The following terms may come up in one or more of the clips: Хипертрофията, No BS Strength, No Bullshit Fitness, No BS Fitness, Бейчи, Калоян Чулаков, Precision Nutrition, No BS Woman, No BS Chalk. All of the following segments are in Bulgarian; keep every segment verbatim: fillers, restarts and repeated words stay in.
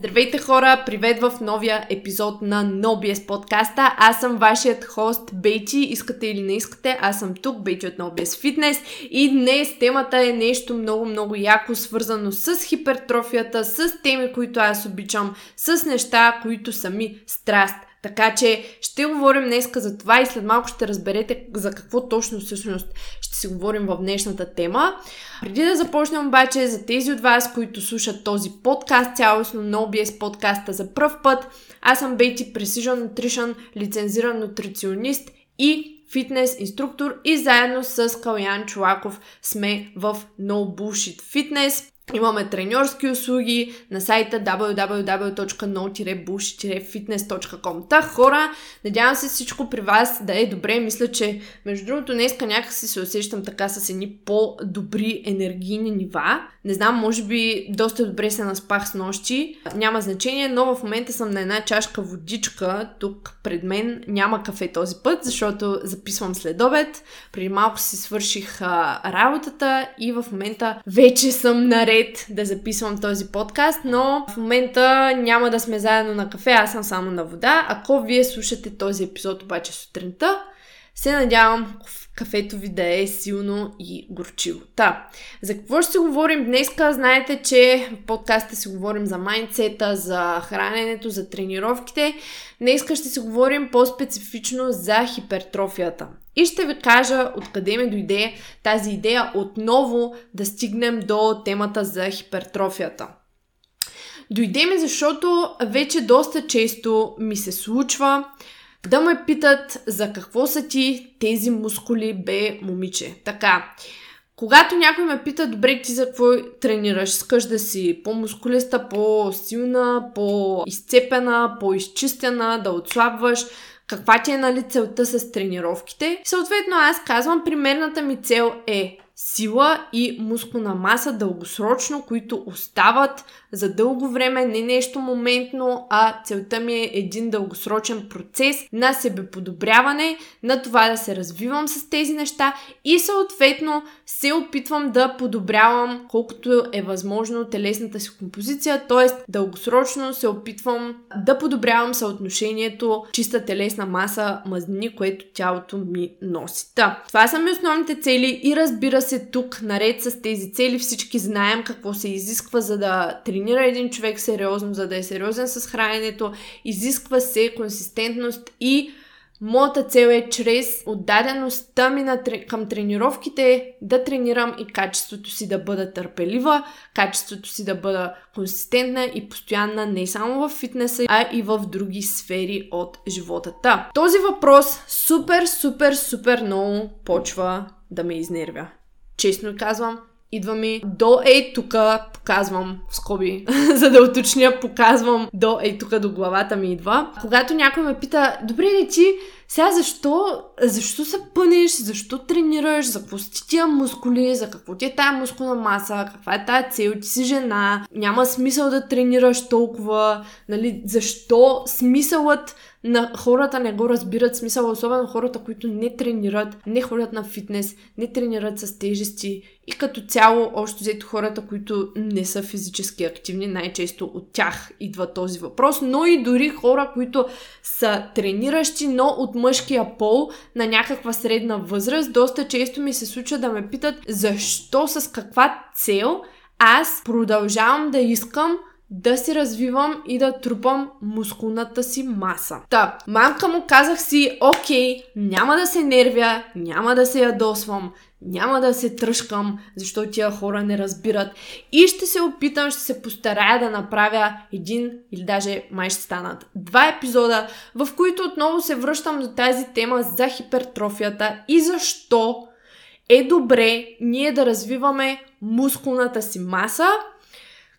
Здравейте хора, привет в новия епизод на No би ес подкаста. Аз съм вашият хост Бейчи, искате или не искате, аз съм тук, Бейчи от No би ес Fitness и днес темата е нещо много-много яко, свързано с хипертрофията, с теми, които аз обичам, с неща, които са ми страст. Така че ще говорим днеска за това и след малко ще разберете за какво точно всъщност ще си говорим в днешната тема. Преди да започнем обаче, за тези от вас, които слушат този подкаст цялостно, No би ес подкаста за пръв път, аз съм Бейти, Precision Nutrition, лицензиран нутриционист и фитнес инструктор и заедно с Калоян Чулаков сме в No Bullshit Fitness. Имаме треньорски услуги на сайта дабъл ю дабъл ю дабъл ю точка ен о бус фитнес точка ком. Та хора, надявам се всичко при вас да е добре. Мисля, че между другото днеска някакси се усещам така с едни по-добри енергийни нива. Не знам, може би доста добре се наспах с нощи. Няма значение, но в момента съм на една чашка водичка. Тук пред мен няма кафе този път, защото записвам след обед. Преди малко си свърших а, работата и в момента вече съм наред да записвам този подкаст, но в момента няма да сме заедно на кафе, аз съм само на вода. Ако вие слушате този епизод обаче сутринта, се надявам кафето ви да е силно и горчиво. Та, за какво ще си говорим днеска? Знаете, че в подкаста си говорим за майндсета, за храненето, за тренировките. Днеска ще си говорим по-специфично за хипертрофията. И ще ви кажа откъде ми дойде тази идея отново да стигнем до темата за хипертрофията. Дойде ми, защото вече доста често ми се случва да ме питат за какво са ти тези мускули, бе, момиче. Така, когато някой ме пита, добре, ти за какво тренираш? Искаш да си по-мускулиста, по-силна, по-изцепена, по-изчистена, да отслабваш? Каква ти е, нали, целта с тренировките? Съответно, аз казвам, примерната ми цел е сила и мускулна маса дългосрочно, които остават за дълго време, не нещо моментно, а целта ми е един дългосрочен процес на себеподобряване, на това да се развивам с тези неща и съответно се опитвам да подобрявам колкото е възможно телесната си композиция, т.е. дългосрочно се опитвам да подобрявам съотношението чиста телесна маса мазнини, което тялото ми носи. Та, това са ми основните цели и разбира се, тук, наред с тези цели, всички знаем какво се изисква, за да тренира един човек сериозно, за да е сериозен с храненето. Изисква се консистентност и моята цел е чрез отдадеността ми на, към тренировките да тренирам и качеството си да бъда търпелива, качеството си да бъда консистентна и постоянна не само в фитнеса, а и в други сфери от живота. Този въпрос супер, супер, супер много почва да ме изнервя. Честно казвам, идва ми до ей тука, показвам в скоби, за да уточня, показвам до ей тука, до главата ми идва. Когато някой ме пита, добре ли ти, сега защо, защо се пъниш, защо тренираш, за какво си тия мускули, за какво ти е тая мускулна маса, каква е тая цел, ти си жена, няма смисъл да тренираш толкова, нали, защо смисълът на хората не го разбират, смисъл, особено хората, които не тренират, не ходят на фитнес, не тренират с тежести и като цяло, още взето хората, които не са физически активни, най-често от тях идва този въпрос, но и дори хора, които са трениращи, но от мъжкия пол на някаква средна възраст, доста често ми се случва да ме питат защо, с каква цел аз продължавам да искам да се развивам и да трупам мускулната си маса. Та, мамка му казах си, окей, няма да се нервя, няма да се ядосвам, няма да се тръшкам, защото тия хора не разбират и ще се опитам, ще се постарая да направя един или даже май ще станат два епизода, в които отново се връщам до тази тема за хипертрофията и защо е добре ние да развиваме мускулната си маса,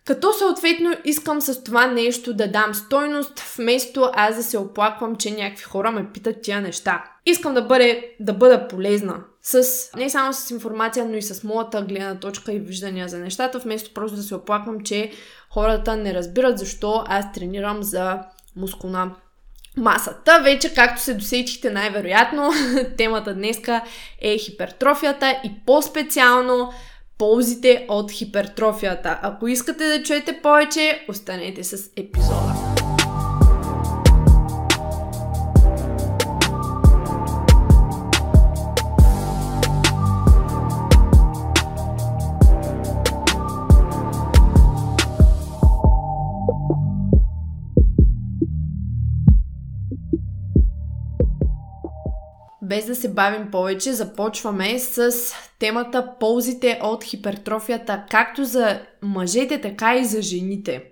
като съответно искам с това нещо да дам стойност, вместо аз да се оплаквам, че някакви хора ме питат тия неща. Искам да бъда, да бъда полезна с, не само с информация, но и с моята гледна точка и виждания за нещата, вместо просто да се оплаквам, че хората не разбират защо аз тренирам за мускулна масата. Вече, както се досетихте най-вероятно, темата днеска е хипертрофията и по-специално ползите от хипертрофията. Ако искате да чуете повече, останете с епизода. Без да се бавим повече, започваме с темата ползите от хипертрофията, както за мъжете, така и за жените.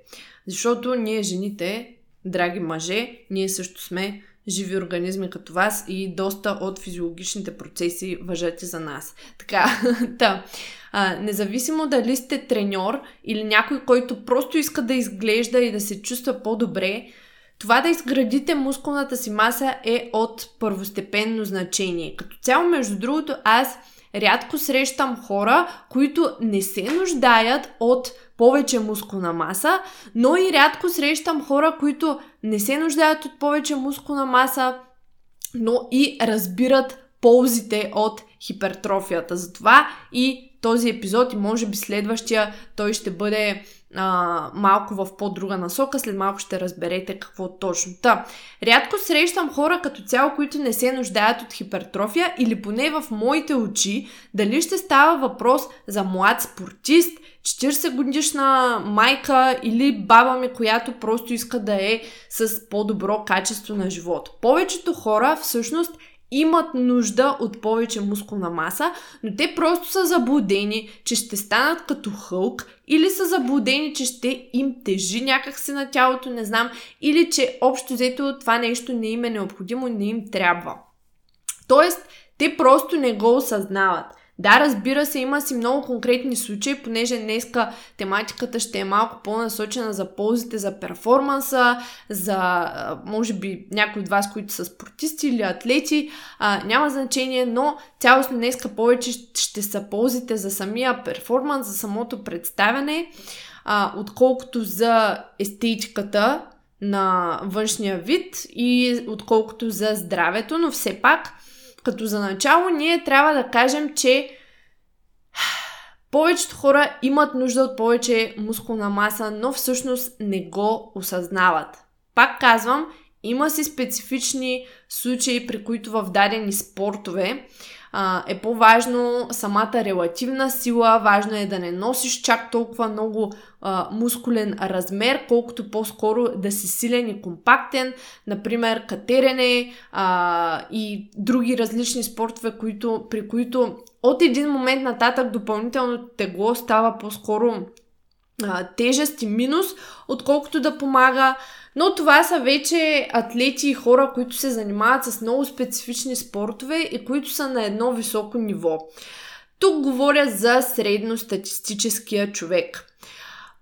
Защото ние жените, драги мъже, ние също сме живи организми като вас и доста от физиологичните процеси важат за нас. Така, да. А, независимо дали сте треньор или някой, който просто иска да изглежда и да се чувства по-добре, това да изградите мускулната си маса е от първостепенно значение. Като цяло, между другото, аз рядко срещам хора, които не се нуждаят от повече мускулна маса, но и рядко срещам хора, които не се нуждаят от повече мускулна маса, но и разбират ползите от хипертрофията. Затова и този епизод и може би следващия той ще бъде а, малко в по-друга насока. След малко ще разберете какво точно. Та, рядко срещам хора като цяло, които не се нуждаят от хипертрофия или поне в моите очи, дали ще става въпрос за млад спортист, четиридесет годишна майка или баба ми, която просто иска да е с по-добро качество на живот. Повечето хора всъщност имат нужда от повече мускулна маса, но те просто са заблудени, че ще станат като Хълк, или са заблудени, че ще им тежи някакси на тялото, не знам, или че общо взето това нещо не им е необходимо, не им трябва. Тоест, те просто не го осъзнават. Да, разбира се, има си много конкретни случаи, понеже днеска тематиката ще е малко по-насочена за ползите, за перформанса, за може би някои от вас, които са спортисти или атлети, а, няма значение, но цялостно днеска повече ще са ползите за самия перформанс, за самото представяне, а, отколкото за естетиката на външния вид и отколкото за здравето, но все пак, като за начало ние трябва да кажем, че повечето хора имат нужда от повече мускулна маса, но всъщност не го осъзнават. Пак казвам, има си специфични случаи, при които в дадени спортове а, е по-важно самата релативна сила, важно е да не носиш чак толкова много а, мускулен размер, колкото по-скоро да си силен и компактен, например катерене а, и други различни спортове, които, при които от един момент нататък допълнителното тегло става по-скоро а, тежест и минус, отколкото да помага. Но това са вече атлети и хора, които се занимават с много специфични спортове и които са на едно високо ниво. Тук говоря за средностатистическия човек.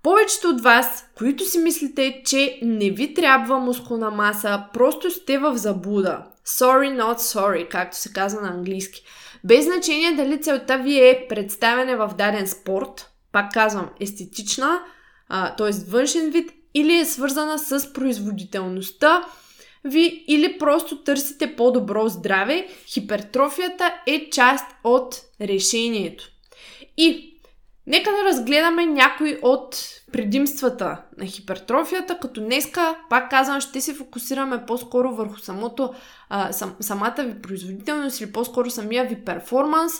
Повечето от вас, които си мислите, че не ви трябва мускулна маса, просто сте в заблуда. Sorry, not sorry, както се казва на английски. Без значение дали целта ви е представяне в даден спорт, пак казвам естетична, т.е. външен вид, или е свързана с производителността ви, или просто търсите по-добро здраве, хипертрофията е част от решението. И нека да разгледаме някои от предимствата на хипертрофията, като днеска, пак казвам, ще се фокусираме по-скоро върху самото, а, сам, самата ви производителност или по-скоро самия ви перформанс.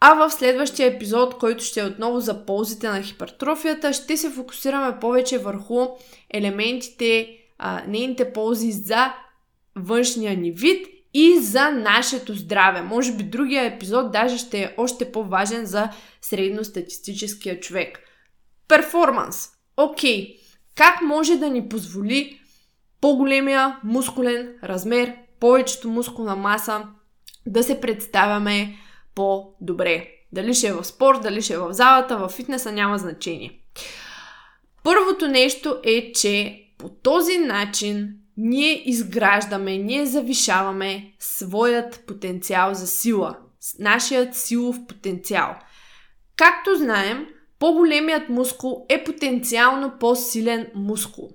А в следващия епизод, който ще е отново за ползите на хипертрофията, ще се фокусираме повече върху елементите, а, нейните ползи за външния ни вид и за нашето здраве. Може би другия епизод даже ще е още по-важен за средностатистическия човек. Перформанс. Окей, как може да ни позволи по-големия мускулен размер, повечето мускулна маса, да се представяме по-добре. Дали ще е в спорт, дали ще е в залата, в фитнеса, няма значение. Първото нещо е, че по този начин ние изграждаме, ние завишаваме своят потенциал за сила, нашият силов потенциал. Както знаем, по-големият мускул е потенциално по-силен мускул.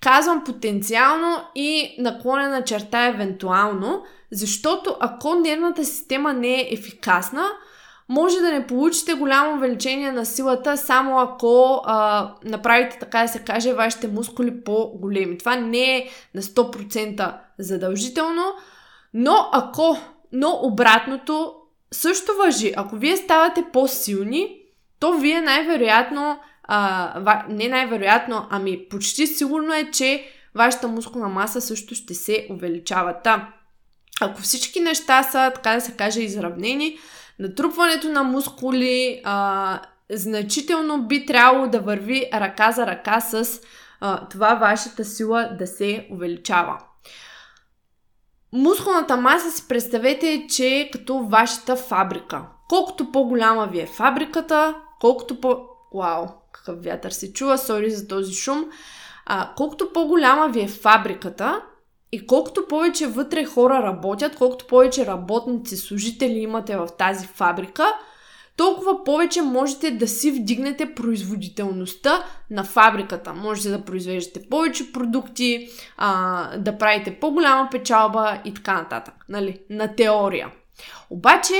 Казвам потенциално и наклонена черта евентуално, защото ако нервната система не е ефикасна, Може да не получите голямо увеличение на силата, само ако а, направите, така да се каже, вашите мускули по-големи. Това не е на сто процента задължително, но ако, но обратното също важи. Ако вие ставате по-силни, то вие най-вероятно, а, не най-вероятно, ами почти сигурно е, че вашата мускулна маса също ще се увеличава. Та, ако всички неща са, така да се каже, изравнени, натрупването на мускули а, значително би трябвало да върви ръка за ръка с а, това вашата сила да се увеличава. Мускулната маса си представете, че е като вашата фабрика. Колкото по-голяма ви е фабриката, колкото по... Уау, какъв вятър се чува, сори за този шум. А, колкото по-голяма ви е фабриката, и колкото повече вътре хора работят, колкото повече работници, служители имате в тази фабрика, толкова повече можете да си вдигнете производителността на фабриката. Можете да произвеждате повече продукти, а, да правите по-голяма печалба и така нататък. Нали? На теория. Обаче,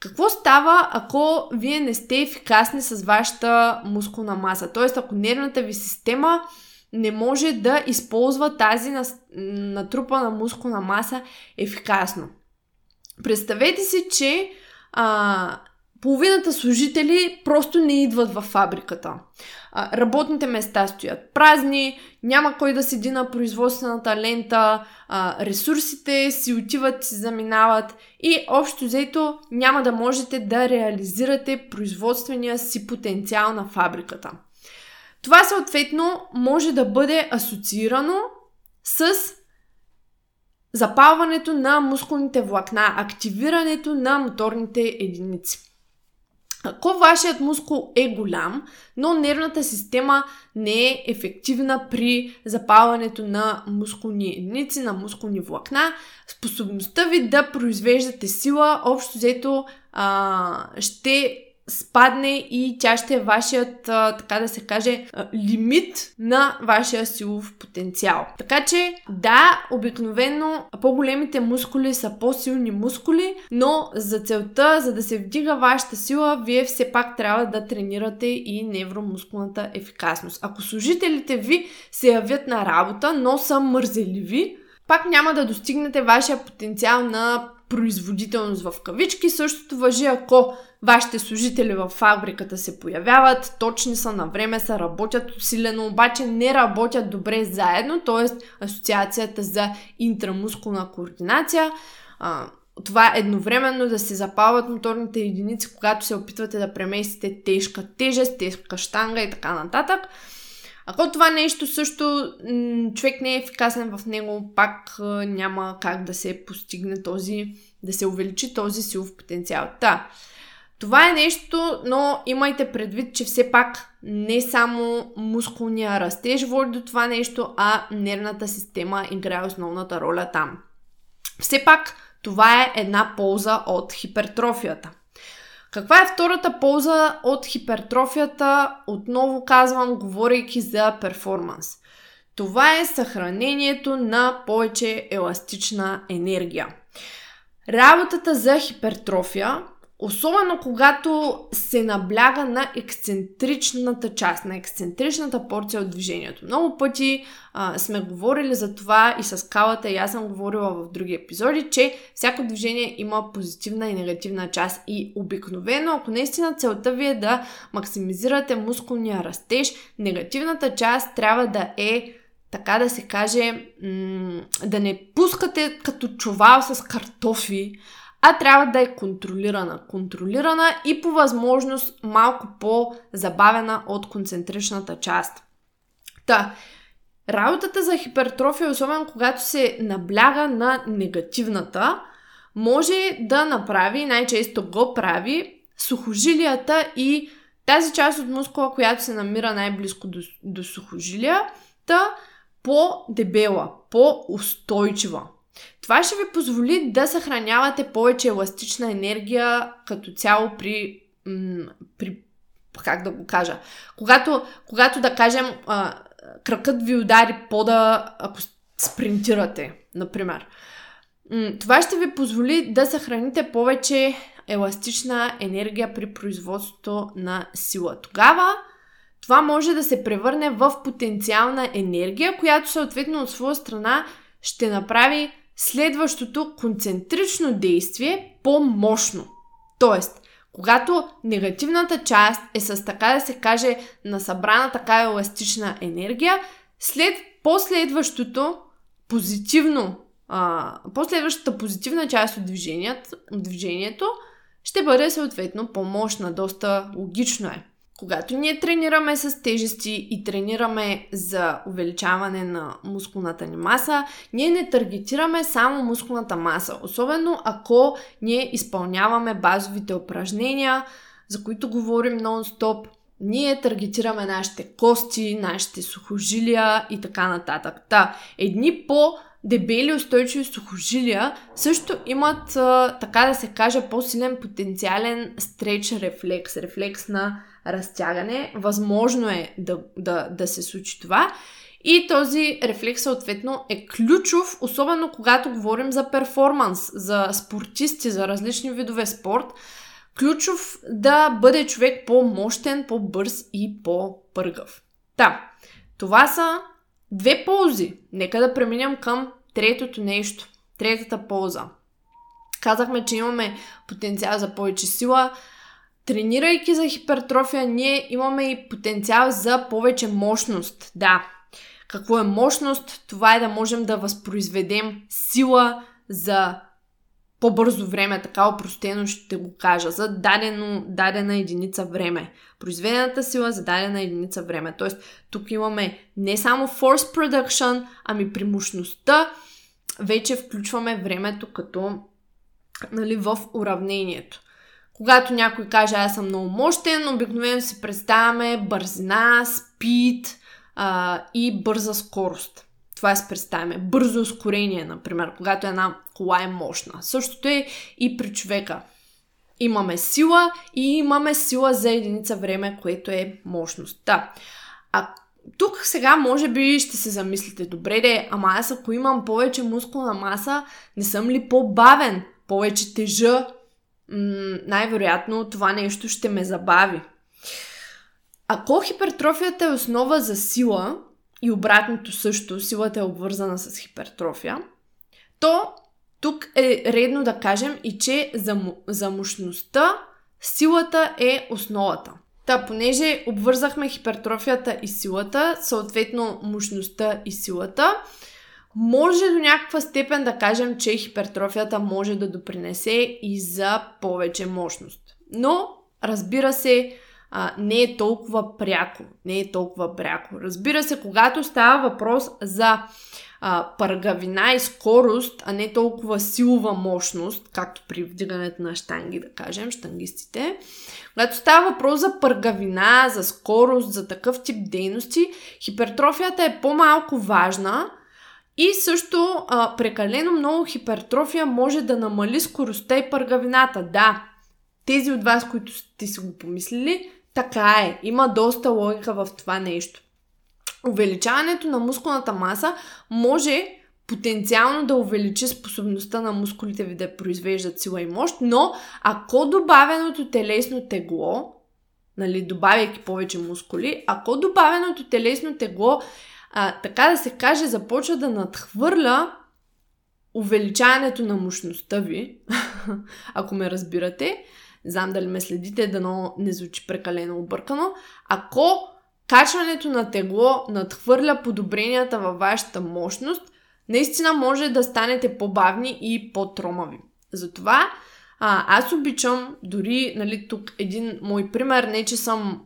какво става, ако вие не сте ефикасни с вашата мускулна маса? Тоест, ако нервната ви система не може да използва тази натрупана мускулна маса ефикасно. Представете си, че а, половината служители просто не идват във фабриката. А, работните места стоят празни, няма кой да седи на производствената лента, а, ресурсите си отиват, си заминават и общо взето няма да можете да реализирате производствения си потенциал на фабриката. Това съответно може да бъде асоциирано с запалването на мускулните влакна, активирането на моторните единици. Ако вашият мускул е голям, но нервната система не е ефективна при запалването на мускулни единици, на мускулни влакна, способността ви да произвеждате сила, общо взето а, ще спадне и тя ще е вашият, така да се каже, лимит на вашия силов потенциал. Така че, да, обикновено по-големите мускули са по-силни мускули, но за целта, за да се вдига вашата сила, вие все пак трябва да тренирате и невромускулната ефикасност. Ако служителите ви се явят на работа, но са мързеливи, пак няма да достигнете вашия потенциал на производителност в кавички. Същото важи, ако вашите служители в фабриката се появяват, точни са, на време са, работят усилено, обаче не работят добре заедно, т.е. асоциацията за интрамускулна координация. А, това е едновременно да се запалват моторните единици, когато се опитвате да преместите тежка тежест, тежка щанга и така нататък. Ако това нещо също човек не е ефикасен в него, пак няма как да се постигне този, да се увеличи този силов потенциал. Та, това е нещо, но имайте предвид, че все пак не само мускулния растеж води до това нещо, а нервната система играе основната роля там. Все пак това е една полза от хипертрофията. Каква е втората полза от хипертрофията? Отново казвам, говорейки за перформанс. Това е съхранението на повече еластична енергия. Работата за хипертрофия, особено когато се набляга на ексцентричната част, на ексцентричната порция от движението. Много пъти а, сме говорили за това и с калата, и аз съм говорила в други епизоди, че всяко движение има позитивна и негативна част и обикновено, ако наистина целта ви е да максимизирате мускулния растеж, негативната част трябва да е, така да се каже, м- да не пускате като чувал с картофи, а трябва да е контролирана. Контролирана и по възможност малко по-забавена от концентричната част. Та, работата за хипертрофия, особено когато се набляга на негативната, може да направи, най-често го прави, сухожилията и тази част от мускула, която се намира най-близко до, до сухожилията, по-дебела, по-устойчива. Това ще ви позволи да съхранявате повече еластична енергия като цяло при, м, при как да го кажа, когато, когато да кажем а, кракът ви удари пода, ако спринтирате, например. М, това ще ви позволи да съхраните повече еластична енергия при производството на сила. Тогава това може да се превърне в потенциална енергия, която съответно от своя страна ще направи следващото концентрично действие по-мощно. Тоест, когато негативната част е с, така да се каже, насъбрана така еластична енергия, след последващото позитивно, а, последващата позитивна част от движението, движението ще бъде съответно по-мощна. Доста логично е. Когато ние тренираме с тежести и тренираме за увеличаване на мускулната ни маса, ние не таргетираме само мускулната маса, особено ако ние изпълняваме базовите упражнения, за които говорим нон-стоп. Ние таргетираме нашите кости, нашите сухожилия и така нататък. Та, едни по-дебели устойчиви сухожилия също имат, така да се каже, по-силен потенциален стреч рефлекс, рефлекс на разтягане. Възможно е да, да, да се случи това. И този рефлекс съответно е ключов, особено когато говорим за перформанс, за спортисти, за различни видове спорт. Ключов да бъде човек по-мощен, по-бърз и по-пъргав. Та, това са две ползи. Нека да преминем към третото нещо, третата полза. Казахме, че имаме потенциал за повече сила. Тренирайки за хипертрофия, ние имаме и потенциал за повече мощност. Да, какво е мощност? Това е да можем да възпроизведем сила за по-бързо време, така опростено ще го кажа, за дадено, дадена единица време. Произведената сила за дадена единица време. Тоест, тук имаме не само force production, ами при мощността вече включваме времето като, нали, в уравнението. Когато някой каже, аз съм много мощен, обикновено си представяме бързина, спид а, и бърза скорост. Това си представяме. Бързо ускорение, например, когато една кола е мощна. Същото е и при човека. Имаме сила и имаме сила за единица време, което е мощността. А тук сега може би ще се замислите, добре де, ама аз ако имам повече мускулна маса, не съм ли по-бавен, повече тежа? М- най-вероятно това нещо ще ме забави. Ако хипертрофията е основа за сила, и обратното също, силата е обвързана с хипертрофия, то тук е редно да кажем и че за, за мощността силата е основата. Та, понеже обвързахме хипертрофията и силата, съответно мощността и силата, може до някаква степен да кажем, че хипертрофията може да допринесе и за повече мощност. Но, разбира се, А, не е толкова пряко. Не е толкова пряко. Разбира се, когато става въпрос за а, пъргавина и скорост, а не толкова силова мощност, както при вдигането на щанги, да кажем, щангистите, когато става въпрос за пъргавина, за скорост, за такъв тип дейности, хипертрофията е по-малко важна и също а, прекалено много хипертрофия може да намали скоростта и пъргавината. Да, тези от вас, които сте си го помислили, така е. Има доста логика в това нещо. Увеличаването на мускулната маса може потенциално да увеличи способността на мускулите ви да произвеждат сила и мощ, но ако добавеното телесно тегло, нали, добавяйки повече мускули, ако добавеното телесно тегло, а, така да се каже, започва да надхвърля увеличаването на мощността ви, ако ме разбирате, знам дали ме следите, дано не звучи прекалено объркано, ако качването на тегло надхвърля подобренията във вашата мощност, наистина може да станете по-бавни и по-тромави. Затова а, аз обичам, дори, нали, тук един мой пример, не че съм...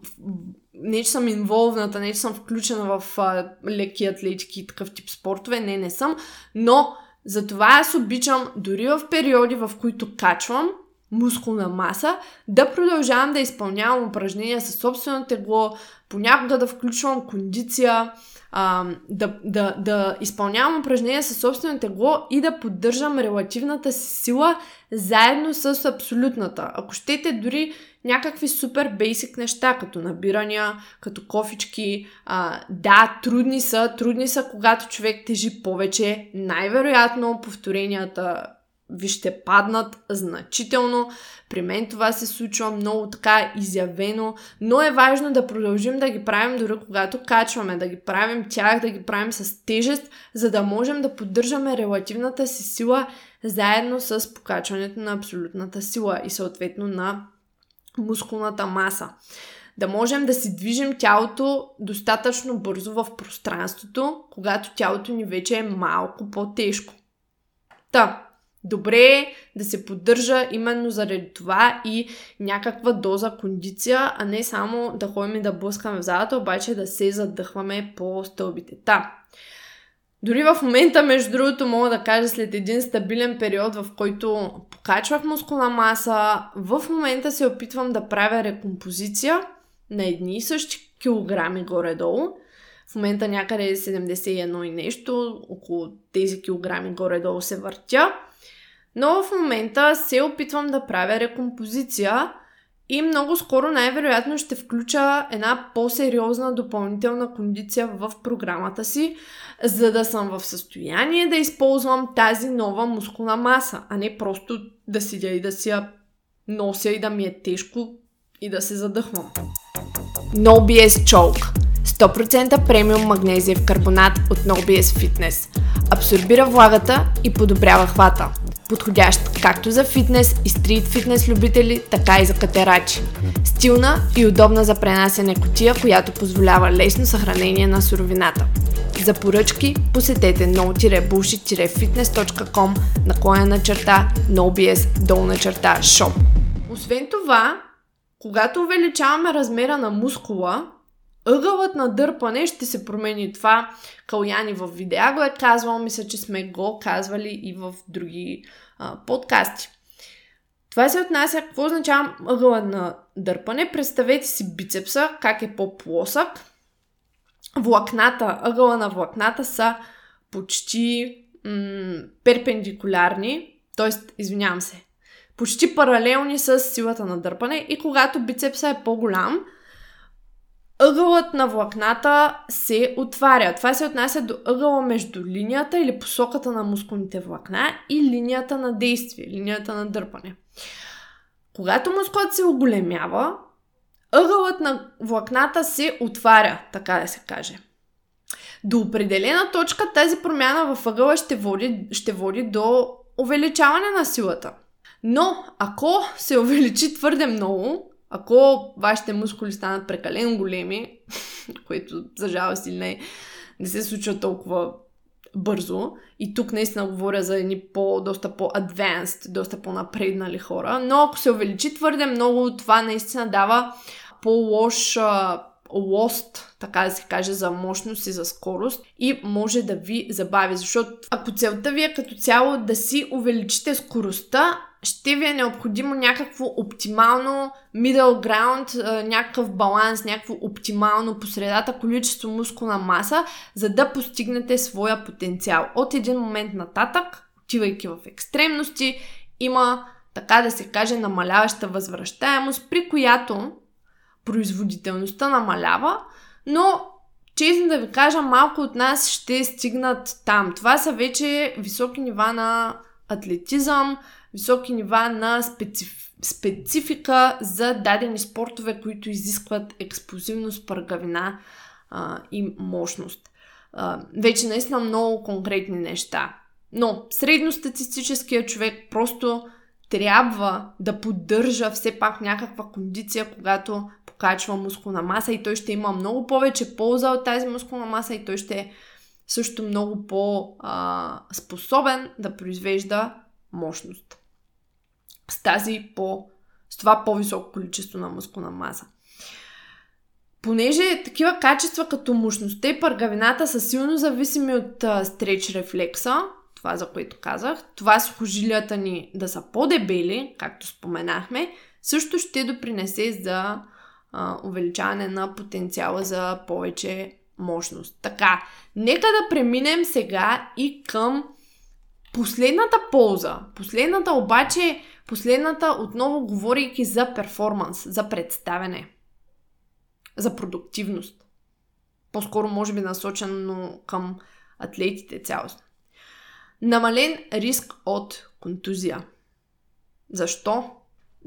Не, че съм инволвната, не, че съм включена в а, леки атлетики и такъв тип спортове, не, не съм, но затова аз обичам, дори в периоди, в които качвам мускулна маса, да продължавам да изпълнявам упражнения със собствено тегло, понякога да включвам кондиция, а, да, да, да изпълнявам упражнения със собствено тегло и да поддържам релативната си сила заедно с абсолютната. Ако щете, дори някакви супер бейсик неща, като набирания, като кофички. А, да, трудни са, трудни са, когато човек тежи повече. Най-вероятно повторенията ви ще паднат значително. При мен това се случва много така изявено, но е важно да продължим да ги правим дори когато качваме, да ги правим тях, да ги правим с тежест, за да можем да поддържаме релативната си сила заедно с покачването на абсолютната сила и съответно на мускулната маса. Да можем да си движим тялото достатъчно бързо в пространството, когато тялото ни вече е малко по-тежко. Та, добре е да се поддържа именно заради това и някаква доза кондиция, а не само да ходим и да блъскаме в залата, обаче да се задъхваме по стълбите. Та, дори в момента, между другото, мога да кажа след един стабилен период, в който покачвах мускулна маса, в момента се опитвам да правя рекомпозиция на едни и същи килограми горе-долу. В момента някъде седемдесет и едно и нещо, около тези килограми горе-долу се въртя. Но в момента се опитвам да правя рекомпозиция и много скоро най-вероятно ще включа една по-сериозна допълнителна кондиция в програмата си, за да съм в състояние да използвам тази нова мускулна маса, а не просто да седя и да си я нося и да ми е тежко и да се задъхвам. No би ес Chalk сто процента премиум магнезиев карбонат от No би ес Fitness. Абсорбира влагата и подобрява хвата. Подходящ както за фитнес и стрит фитнес любители, така и за катерачи. Стилна и удобна за пренасене кутия, която позволява лесно съхранение на суровината. За поръчки посетете no bullshit fitness точка com наклоня на черта no b s долна черта shop. Освен това, когато увеличаваме размера на мускула, ъгълът на дърпане ще се промени. Това Калояни в видеа го е казвал, мисля, че сме го казвали и в други а, подкасти. Това се отнася, какво означава ъгълът на дърпане? Представете си бицепса, как е по-плосък. Влакната, ъгъла на влакната са почти м- перпендикулярни, т.е. извинявам се, почти паралелни с силата на дърпане и когато бицепса е по-голям, ъгълът на влакната се отваря. Това се отнася до ъгъла между линията или посоката на мускулните влакна и линията на действие, линията на дърпане. Когато мускулът се оголемява, ъгълът на влакната се отваря, така да се каже. До определена точка тази промяна в ъгъла ще води, ще води до увеличаване на силата. Но ако се увеличи твърде много, ако вашите мускули станат прекалено големи, което за жалост или не, не се случва толкова бързо, и тук наистина говоря за едни по, доста по-адвенст, доста по-напреднали хора, но ако се увеличи твърде много, това наистина дава по-лош лост, така да се каже, за мощност и за скорост и може да ви забави, защото ако целта ви е като цяло да си увеличите скоростта, ще ви е необходимо някакво оптимално middle ground, някакъв баланс, някакво оптимално посредата количество мускулна маса, за да постигнете своя потенциал. От един момент нататък, отивайки в екстремности, има, така да се каже, намаляваща възвръщаемост, при която производителността намалява, но честно да ви кажа, малко от нас ще стигнат там. Това са вече високи нива на атлетизъм, високи нива на специф... специфика за дадени спортове, които изискват експлозивност, пъргавина а, и мощност. А, вече наистина много конкретни неща. Но средностатистическият човек просто трябва да поддържа все пак някаква кондиция, когато покачва мускулна маса и той ще има много повече полза от тази мускулна маса и той ще е също много по-способен да произвежда мощност. С тази по, с това по-високо количество на мускулна маса. Понеже такива качества като мощността и пъргавината са силно зависими от а, стреч рефлекса, това за което казах, това сухожилията ни да са по-дебели, както споменахме, също ще допринесе за а, увеличаване на потенциала за повече мощност. Така, нека да преминем сега и към последната полза, последната обаче, последната отново говорейки за перформанс, за представяне, за продуктивност. По-скоро може би насочено към атлетите цялостно. Намален риск от контузия. Защо?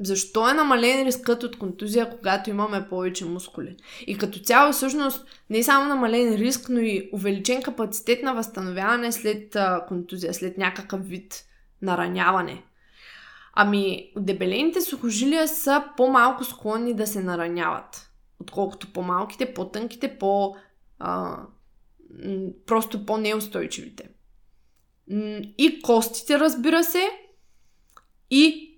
Защо е намален рискът от контузия, когато имаме повече мускули? И като цяло всъщност не е само намален риск, но и увеличен капацитет на възстановяване след а, контузия, след някакъв вид нараняване. Ами, дебелените сухожилия са по-малко склонни да се нараняват, отколкото по-малките, по-тънките, по, а, просто по-неустойчивите. И костите, разбира се, и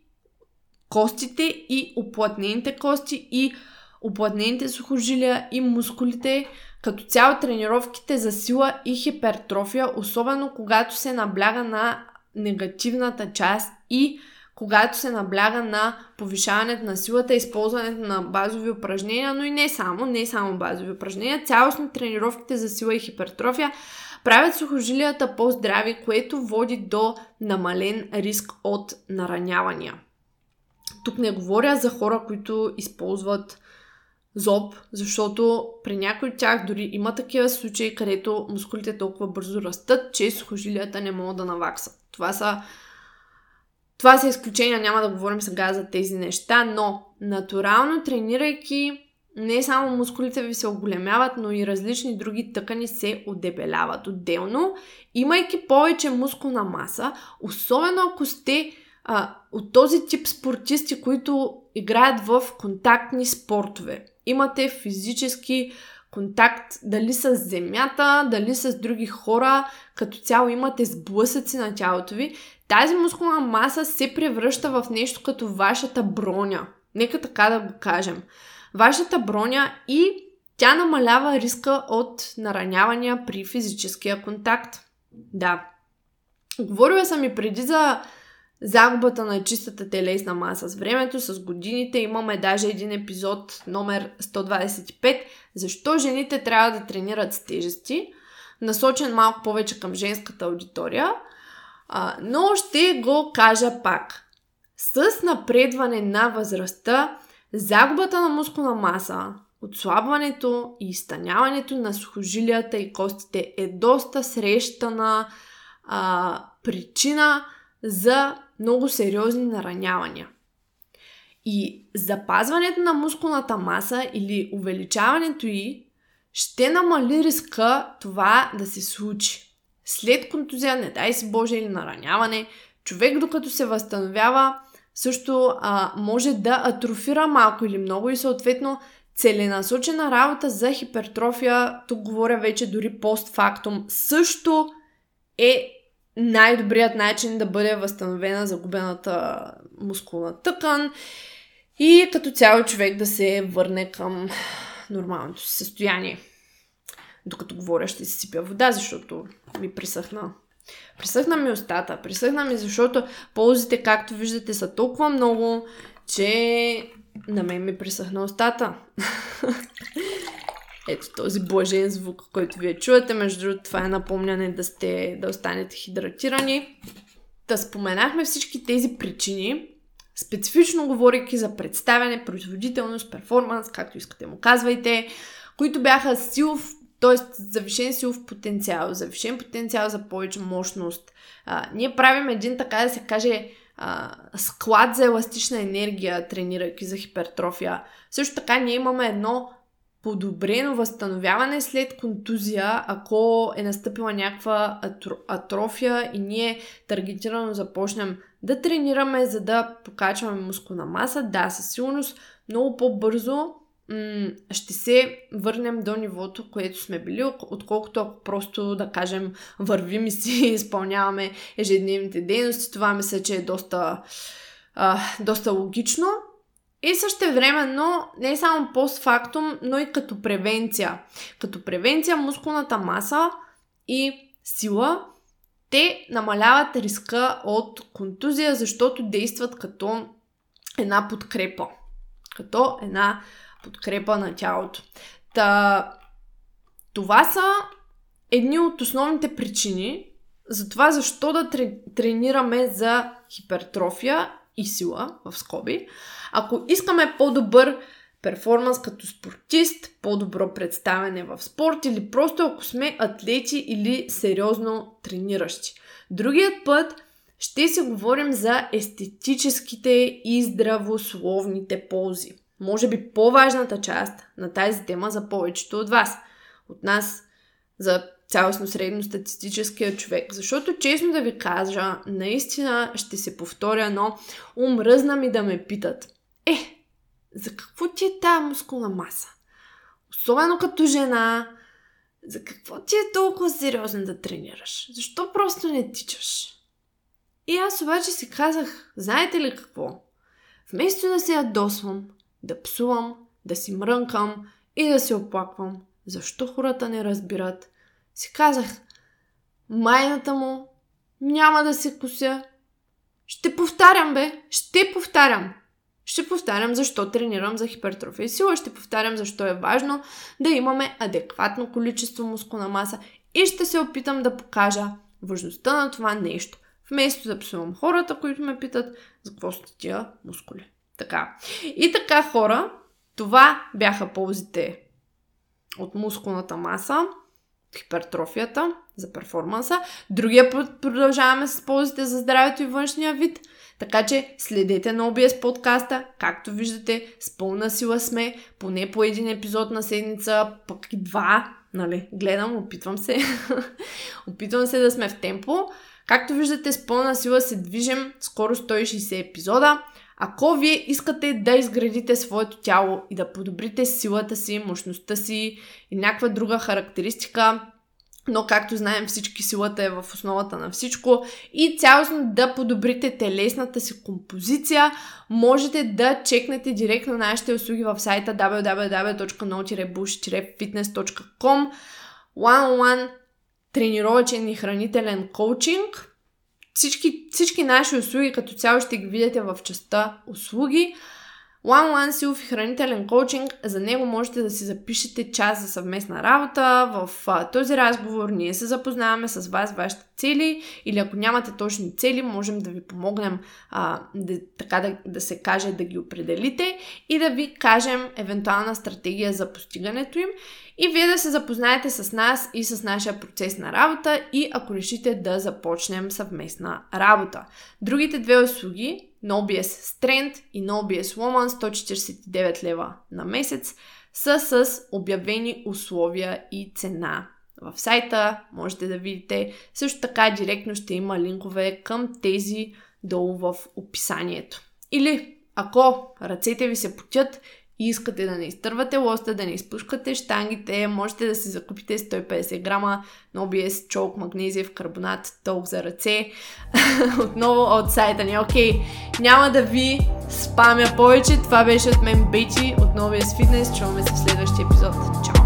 костите, и уплътнените кости, и уплътнените сухожилия, и мускулите, като цяло тренировките за сила и хипертрофия, особено когато се набляга на негативната част и когато се набляга на повишаването на силата, използването на базови упражнения, но и не само, не само базови упражнения, цялостно тренировките за сила и хипертрофия правят сухожилията по-здрави, което води до намален риск от наранявания. Тук не говоря за хора, които използват зоб, защото при някои от тях дори има такива случаи, където мускулите толкова бързо растат, че сухожилията не могат да наваксат. Това са, това са изключения, няма да говорим сега за тези неща, но натурално тренирайки не само мускулите ви се оголемяват, но и различни други тъкани се одебеляват. Отделно, имайки повече мускулна маса, особено ако сте А, от този тип спортисти, които играят в контактни спортове. Имате физически контакт, дали с земята, дали с други хора, като цяло имате сблъсъци на тялото ви. Тази мускулна маса се превръща в нещо като вашата броня. Нека така да го кажем. Вашата броня, и тя намалява риска от наранявания при физическия контакт. Да. Говорила съм и преди за загубата на чистата телесна маса с времето, с годините. Имаме даже един епизод, номер сто двадесет и пет, защо жените трябва да тренират с тежести, насочен малко повече към женската аудитория, а, но ще го кажа пак. С напредване на възрастта, загубата на мускулна маса, отслабването и изтъняването на сухожилията и костите е доста срещана а, причина за много сериозни наранявания. И запазването на мускулната маса или увеличаването ѝ ще намали риска това да се случи. След контузия, не дай си Боже, или нараняване, човек докато се възстановява също а, може да атрофира малко или много и съответно целенасочена работа за хипертрофия, тук говоря вече дори постфактум, също е най-добрият начин да бъде възстановена загубената мускулна тъкан и като цяло човек да се върне към нормалното си състояние. Докато говоря, ще си сипя вода, защото ми присъхна. Присъхна ми устата, присъхна ми, защото ползите, както виждате, са толкова много, че на мен ми присъхна устата. Ето този блажен звук, който вие чувате. Между другото, това е напомняне да сте, да останете хидратирани. Та споменахме всички тези причини, специфично говорейки за представяне, производителност, перформанс, както искате му казвайте, които бяха силов, т.е. завишен силов потенциал, завишен потенциал за повече мощност. А, ние правим един, така да се каже, а, склад за еластична енергия, тренирайки за хипертрофия. Също така ние имаме едно подобрено възстановяване след контузия, ако е настъпила някаква атрофия и ние таргетирано започнем да тренираме, за да покачваме мускулна маса. Да, със сигурност много по-бързо м- ще се върнем до нивото, което сме били, отколкото ако просто, да кажем, вървим и си изпълняваме ежедневните дейности. Това мисля, че е доста, а, доста логично. И същевременно, не само постфактум, но и като превенция. Като превенция, мускулната маса и сила, те намаляват риска от контузия, защото действат като една подкрепа. Като една подкрепа на тялото. Та, това са едни от основните причини за това, защо да тренираме за хипертрофия и сила, в скоби. Ако искаме по-добър перформанс като спортист, по-добро представяне в спорт или просто ако сме атлети или сериозно трениращи. Другият път Ще си говорим за естетическите и здравословните ползи. Може би по-важната част на тази тема за повечето от вас. От нас, за цялостно средностатистическия човек. Защото, честно да ви кажа, наистина ще се повторя, но умръзна ми да ме питат. Е, за какво ти е тая мускулна маса? Особено като жена, за какво ти е толкова сериозно да тренираш? Защо просто не тичаш? И аз обаче си казах, знаете ли какво? Вместо да се ядосвам, да псувам, да си мрънкам и да се оплаквам, защо хората не разбират, си казах, майната му, няма да се кося. Ще повтарям, бе, ще повтарям. Ще повтарям защо тренирам за хипертрофия и сила, ще повтарям защо е важно да имаме адекватно количество мускулна маса и ще се опитам да покажа важността на това нещо. Вместо да псувам хората, които ме питат за какво са тия мускули. Така. И така, хора, това бяха ползите от мускулната маса, хипертрофията, за перформанса. Другия път продължаваме с ползите за здравето и външния вид. Така че следете на No B S подкаста. Както виждате, с пълна сила сме. Поне по един епизод на седмица, пък и два. Нали? Гледам, опитвам се. опитвам се да сме в темпо. Както виждате, с пълна сила се движим, скоро сто и шейсет епизода. Ако вие искате да изградите своето тяло и да подобрите силата си, мощността си и някаква друга характеристика, но както знаем всички, силата е в основата на всичко и цялостно да подобрите телесната си композиция, можете да чекнете директно нашите услуги в сайта дабъл ю дабъл ю дабъл ю точка ен о бе ес фитнес точка ком едно на едно тренировъчен и хранителен коучинг. Всички, всички наши услуги като цяло ще ги видите в частта услуги. едно на едно силов и хранителен коучинг, за него можете да си запишете час за съвместна работа. В този разговор ние се запознаваме с вас, вашите цели, или ако нямате точни цели, можем да ви помогнем а, да, така да, да се каже, да ги определите и да ви кажем евентуална стратегия за постигането им и вие да се запознаете с нас и с нашия процес на работа и ако решите да започнем съвместна работа. Другите две услуги, No би ес Strength и No би ес Woman, сто четиридесет и девет лева на месец, са с обявени условия и цена. В сайта можете да видите. Също така директно ще има линкове към тези долу в описанието. Или ако ръцете ви се потят и искате да не изтървате лоста, да не изпушкате щангите, можете да си закупите сто и петдесет грама No би ес Chalk, магнезиев карбонат, тълк за ръце. Отново от сайта ни. Окей, okay. Няма да ви спамя повече. Това беше от мен Бейчи от No би ес Fitness. Чуваме се в следващия епизод. Чао!